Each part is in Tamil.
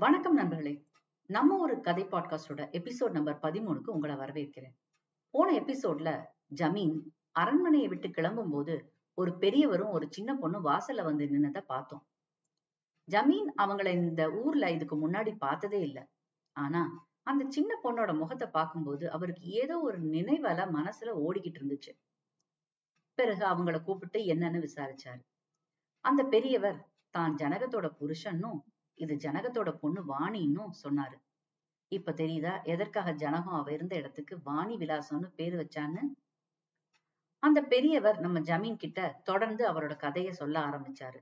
வணக்கம் நண்பர்களே, நம்ம ஒரு கதை பாட்காஸ்டோட எபிசோட் நம்பர் 13க்கு உங்களை வரவேற்கிறேன். போன எபிசோட்ல ஜமீன் அரண்மனையை விட்டு கிளம்பும் போது ஒரு பெரியவரும் ஒரு சின்ன பொண்ணும் வாசல்ல வந்து நின்னதை பார்த்தோம். ஜமீன் அவங்கள இந்த ஊர்ல இதுக்கு முன்னாடி பார்த்ததே இல்லை. ஆனா அந்த சின்ன பொண்ணோட முகத்தை பார்க்கும்போது அவருக்கு ஏதோ ஒரு நினைவால மனசுல ஓடிக்கிட்டு இருந்துச்சு. பிறகு அவங்கள கூப்பிட்டு என்னன்னு விசாரிச்சாரு. அந்த பெரியவர் தான் ஜனகத்தோட புருஷன்னும் இது ஜனகத்தோட பொண்ணு வாணின்னு சொன்னாரு. இப்ப தெரியுதா எதற்காக ஜனகம் அவ இருந்த இடத்துக்கு வாணி விலாசம்னு பேரு வச்சான்னு? அந்த பெரியவர் நம்ம ஜமீன் கிட்ட தொடர்ந்து அவரோட கதைய சொல்ல ஆரம்பிச்சாரு.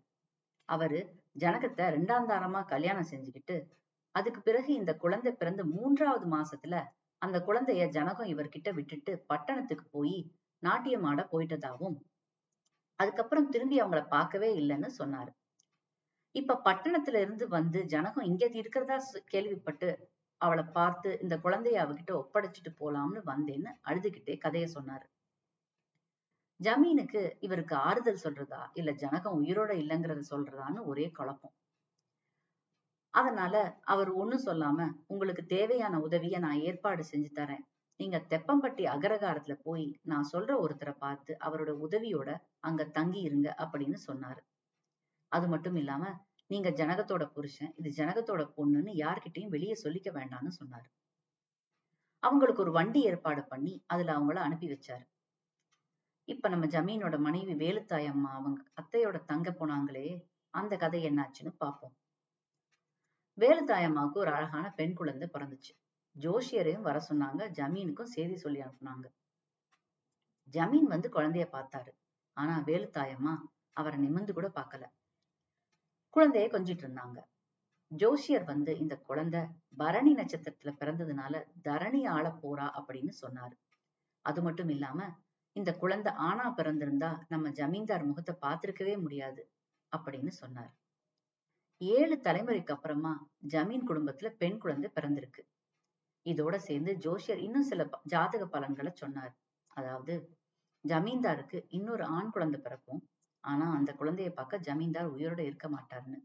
அவரு ஜனகத்தை 2ஆம் தாரமா கல்யாணம் செஞ்சுக்கிட்டு அதுக்கு பிறகு இந்த குழந்தை பிறந்து 3வது மாசத்துல அந்த குழந்தைய ஜனகம் இவர்கிட்ட விட்டுட்டு பட்டணத்துக்கு போய் நாட்டியமாட போயிட்டதாகவும் அதுக்கப்புறம் திரும்பி அவங்கள பார்க்கவே இல்லைன்னு சொன்னாரு. இப்ப பட்டணத்துல இருந்து வந்து ஜனகம் இங்க இருக்கிறதா கேள்விப்பட்டு அவளை பார்த்து இந்த குழந்தைய அவகிட்ட ஒப்படைச்சிட்டு போலாம்னு வந்தேன்னு அழுதுகிட்டே கதைய சொன்னாரு. ஜமீனுக்கு இவருக்கு ஆறுதல் சொல்றதா இல்ல ஜனகம் உயிரோட இல்லைங்கிறத சொல்றதான்னு ஒரே குழப்பம். அதனால அவர் ஒண்ணும் சொல்லாம, உங்களுக்கு தேவையான உதவிய நான் ஏற்பாடு செஞ்சு தரேன், நீங்க தெப்பம்பட்டி அகரகாரத்துல போய் நான் சொல்ற ஒருத்தரை பார்த்து அவரோட உதவியோட அங்க தங்கி இருங்க அப்படின்னு சொன்னாரு. அது மட்டும் இல்லாம நீங்க ஜனகத்தோட புருஷன், இது ஜனகத்தோட பொண்ணுன்னு யார்கிட்டையும் வெளியே சொல்லிக்க வேண்டாம்னு சொன்னாரு. அவங்களுக்கு ஒரு வண்டி ஏற்பாடு பண்ணி அதுல அவங்கள அனுப்பி வச்சாரு. இப்ப நம்ம ஜமீனோட மனைவி வேலுத்தாய் அம்மா அவங்க அத்தையோட தங்க போனாங்களே, அந்த கதை என்னாச்சுன்னு பார்ப்போம். வேலுத்தாய் அம்மாவுக்கு ஒரு அழகான பெண் குழந்தை பிறந்துச்சு. ஜோஷியரையும் வர சொன்னாங்க, ஜமீனுக்கும் செய்தி சொல்லி அனுப்புனாங்க. ஜமீன் வந்து குழந்தைய பார்த்தாரு. ஆனா வேலுத்தாயம்மா அவரை நிமிர்ந்து கூட பார்க்கல, குழந்தைய கொஞ்சிட்டு இருந்தாங்க. ஜோஷியர் வந்து இந்த குழந்தை பரணி நட்சத்திரத்துல பிறந்ததுனால தரணி ஆள போறா அப்படின்னு சொன்னாரு. அது மட்டும் இல்லாம இந்த குழந்தை ஆணா பிறந்திருந்தா நம்ம ஜமீன்தார் முகத்தை பார்த்திருக்கவே முடியாது அப்படின்னு சொன்னார். 7 தலைமுறைக்கு அப்புறமா ஜமீன் குடும்பத்துல பெண் குழந்தை பிறந்திருக்கு. இதோட சேர்ந்து ஜோஷியர் இன்னும் சில ஜாதக பலன்களை சொன்னார். அதாவது ஜமீன்தாருக்கு இன்னொரு ஆண் குழந்தை பிறக்கும், ஆனா அந்த குழந்தைய பார்க்க ஜமீன்தார் உயிரோட இருக்க மாட்டார்னு.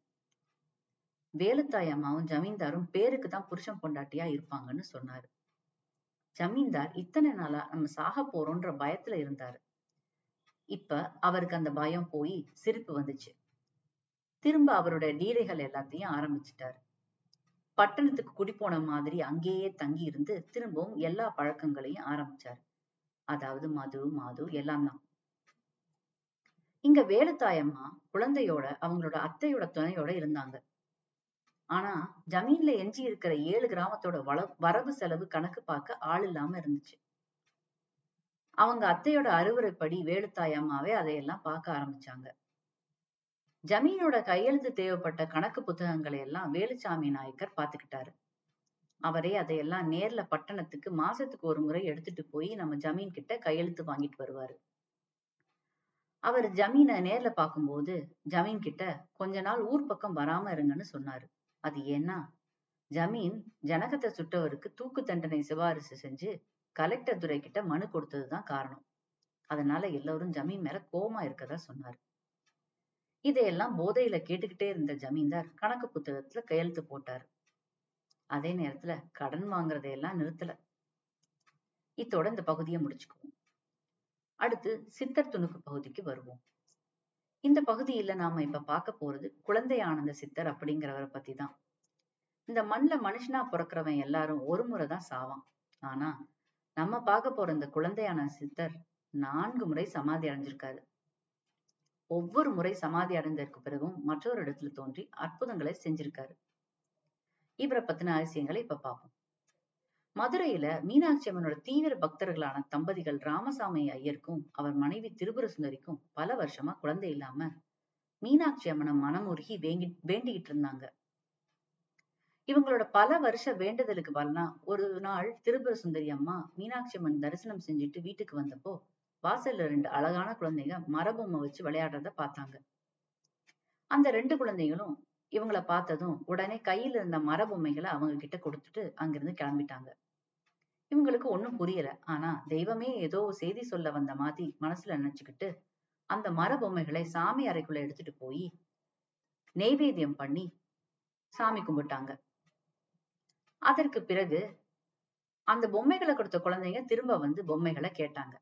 வேலுத்தாய் அம்மாவும் ஜமீன்தாரும் பேருக்கு தான் புருஷன் பொண்டாட்டியா இருப்பாங்கன்னு சொன்னாரு. ஜமீன்தார் இத்தனை நாளா நம்ம சாக போறோன்ற பயத்துல இருந்தாரு. இப்ப அவருக்கு அந்த பயம் போய் சிரிப்பு வந்துச்சு. திரும்ப அவரோட லீலைகள் எல்லாத்தையும் ஆரம்பிச்சுட்டாரு. பட்டணத்துக்கு குடி போன மாதிரி அங்கேயே தங்கி இருந்து திரும்பவும் எல்லா பழக்கங்களையும் ஆரம்பிச்சாரு. அதாவது மாது எல்லாம் தான். இங்க வேலுத்தாயம்மா குழந்தையோட அவங்களோட அத்தையோட துணையோட இருந்தாங்க. ஆனா ஜமீன்ல எஞ்சி இருக்கிற 7 கிராமத்தோட வரவு செலவு கணக்கு பார்க்க ஆள் இல்லாம இருந்துச்சு. அவங்க அத்தையோட அறுவரைப்படி வேலுத்தாயம்மாவே அதையெல்லாம் பார்க்க ஆரம்பிச்சாங்க. ஜமீனோட கையெழுத்து தேவைப்பட்ட கணக்கு புத்தகங்களை எல்லாம் வேலுசாமி நாயக்கர் பாத்துக்கிட்டாரு. அவரே அதையெல்லாம் நேர்ல பட்டணத்துக்கு மாசத்துக்கு 1 முறை எடுத்துட்டு போய் நம்ம ஜமீன் கிட்ட கையெழுத்து வாங்கிட்டு வருவாரு. அவர் ஜமீனை நேர்ல பார்க்கும்போது ஜமீன் கிட்ட கொஞ்ச நாள் ஊர் பக்கம் வராம இருங்கன்னு சொன்னாரு. அது ஏன்னா ஜமீன் ஜனகத்தை சுட்டவருக்கு தூக்கு தண்டனை சிபாரிசு செஞ்சு கலெக்டர் துறை கிட்ட மனு கொடுத்ததுதான் காரணம். அதனால எல்லாரும் ஜமீன் மேல கோபமா இருக்கதா சொன்னாரு. இதையெல்லாம் போதையில கேட்டுக்கிட்டே இருந்த ஜமீன்தார் கணக்கு புத்தகத்துல கையெழுத்து போட்டாரு. அதே நேரத்துல கடன் வாங்குறதையெல்லாம் நிறுத்தல. இத்தோட இந்த பகுதியை முடிச்சுக்குவோம். அடுத்து சித்தர் துணுக்கு பகுதிக்கு வருவோம். இந்த பகுதியில நாம இப்ப பார்க்க போறது குழந்தை ஆனந்த சித்தர் அப்படிங்கிறவரை பத்தி தான். இந்த மண்ல மனுஷனா பிறக்கிறவன் எல்லாரும் 1 முறைதான் சாவான். ஆனா நம்ம பார்க்க போற இந்த குழந்தை ஆனந்த சித்தர் 4 முறை சமாதி அடைஞ்சிருக்காரு. ஒவ்வொரு முறை சமாதி அடைந்ததற்கு பிறகும் மற்றொரு இடத்துல தோன்றி அற்புதங்களை செஞ்சிருக்காரு. இவரை பத்தின அதிசயங்களை இப்ப பார்ப்போம். மதுரையில மீனாட்சி அம்மனோட தீவிர பக்தர்களான தம்பதிகள் ராமசாமி ஐயருக்கும் அவர் மனைவி திருபுர சுந்தரிக்கும் பல வருஷமா குழந்தை இல்லாம மீனாட்சி அம்மனை மனமுருகி வேண்டிக்கிட்டு இருந்தாங்க. இவங்களோட பல வருஷ வேண்டுதலுக்கு பலனா ஒரு நாள் திருபுர சுந்தரி அம்மா மீனாட்சி அம்மன் தரிசனம் செஞ்சுட்டு வீட்டுக்கு வந்தப்போ வாசல்ல 2 அழகான குழந்தைங்க மரபொம்மை வச்சு விளையாடுறத பார்த்தாங்க. அந்த 2 குழந்தைகளும் இவங்களை பார்த்ததும் உடனே கையில இருந்த மரபொம்மைகளை அவங்க கிட்ட கொடுத்துட்டு அங்கிருந்து கிளம்பிட்டாங்க. இவங்களுக்கு ஒண்ணும் புரியல. ஆனா தெய்வமே ஏதோ செய்தி சொல்ல வந்த மாதிரி மனசுல நினைச்சுக்கிட்டு அந்த மரபொம்மைகளை சாமி அறைக்குள்ள எடுத்துட்டு போய் நெய்வேத்தியம் பண்ணி சாமி கும்பிட்டாங்க. அதற்கு பிறகு அந்த பொம்மைகளை கொடுத்த குழந்தைங்க திரும்ப வந்து பொம்மைகளை கேட்டாங்க.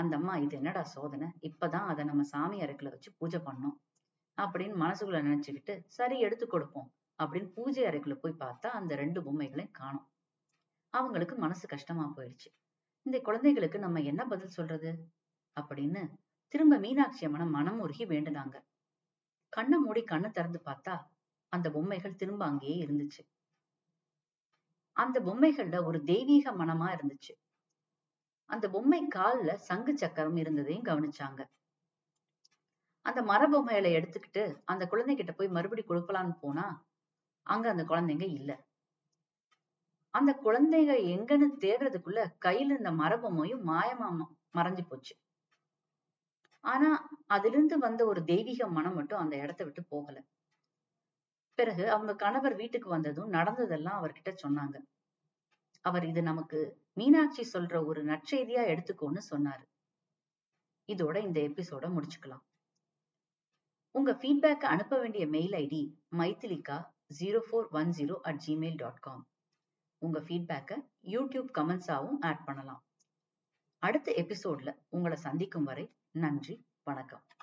அந்த அம்மா, இது என்னடா சோதனை, இப்பதான் அதை நம்ம சாமி அறைக்குள்ள வச்சு பூஜை பண்ணோம் அப்படின்னு மனசுக்குள்ள நினைச்சுக்கிட்டு சரி எடுத்து கொடுப்போம் அப்படின்னு பூஜை அறைக்குள்ள போய் பார்த்தா அந்த ரெண்டு பொம்மைகளையும் காணோம். அவங்களுக்கு மனசு கஷ்டமா போயிடுச்சு. இந்த குழந்தைகளுக்கு நம்ம என்ன பதில் சொல்றது அப்படின்னு திரும்ப மீனாட்சி அம்மனை மனம் உருகி வேண்டுனாங்க. கண்ணை மூடி கண்ணை திறந்து பார்த்தா அந்த பொம்மைகள் திரும்ப அங்கேயே இருந்துச்சு. அந்த பொம்மைகள்ல ஒரு தெய்வீக மனமா இருந்துச்சு. அந்த பொம்மை கால்ல சங்கு சக்கரம் இருந்ததையும் கவனிச்சாங்க. அந்த மர பொம்மைகளை எடுத்துக்கிட்டு அந்த குழந்தைகிட்ட போய் மறுபடி கொடுக்கலான்னு போனா அங்க அந்த குழந்தைங்க இல்ல. அந்த குழந்தைங்க எங்கன்னு தேடுறதுக்குள்ள கையில இருந்த மர பொம்மையும் மாயமா மறைஞ்சு போச்சு. ஆனா அதிலிருந்து வந்த ஒரு தெய்வீக மனம் மட்டும் அந்த இடத்த விட்டு போகல. பிறகு அவங்க கணவர் வீட்டுக்கு வந்ததும் நடந்ததெல்லாம் அவர்கிட்ட சொன்னாங்க. அவர், இது நமக்கு மீனாட்சி சொல்ற ஒரு நற்செய்தியா எடுத்துக்கோன்னு சொன்னாரு. இதோட இந்த எபிசோட முடிச்சுக்கலாம். உங்க ஃபீட்பேக் அனுப்ப வேண்டிய மெயில் ஐடி mythilika0410@gmail.com. உங்க ஃபீட்பேக்கை யூடியூப் கமெண்ட்ஸாவும் ஆட் பண்ணலாம். அடுத்த எபிசோட்ல உங்களை சந்திக்கும் வரை நன்றி, வணக்கம்.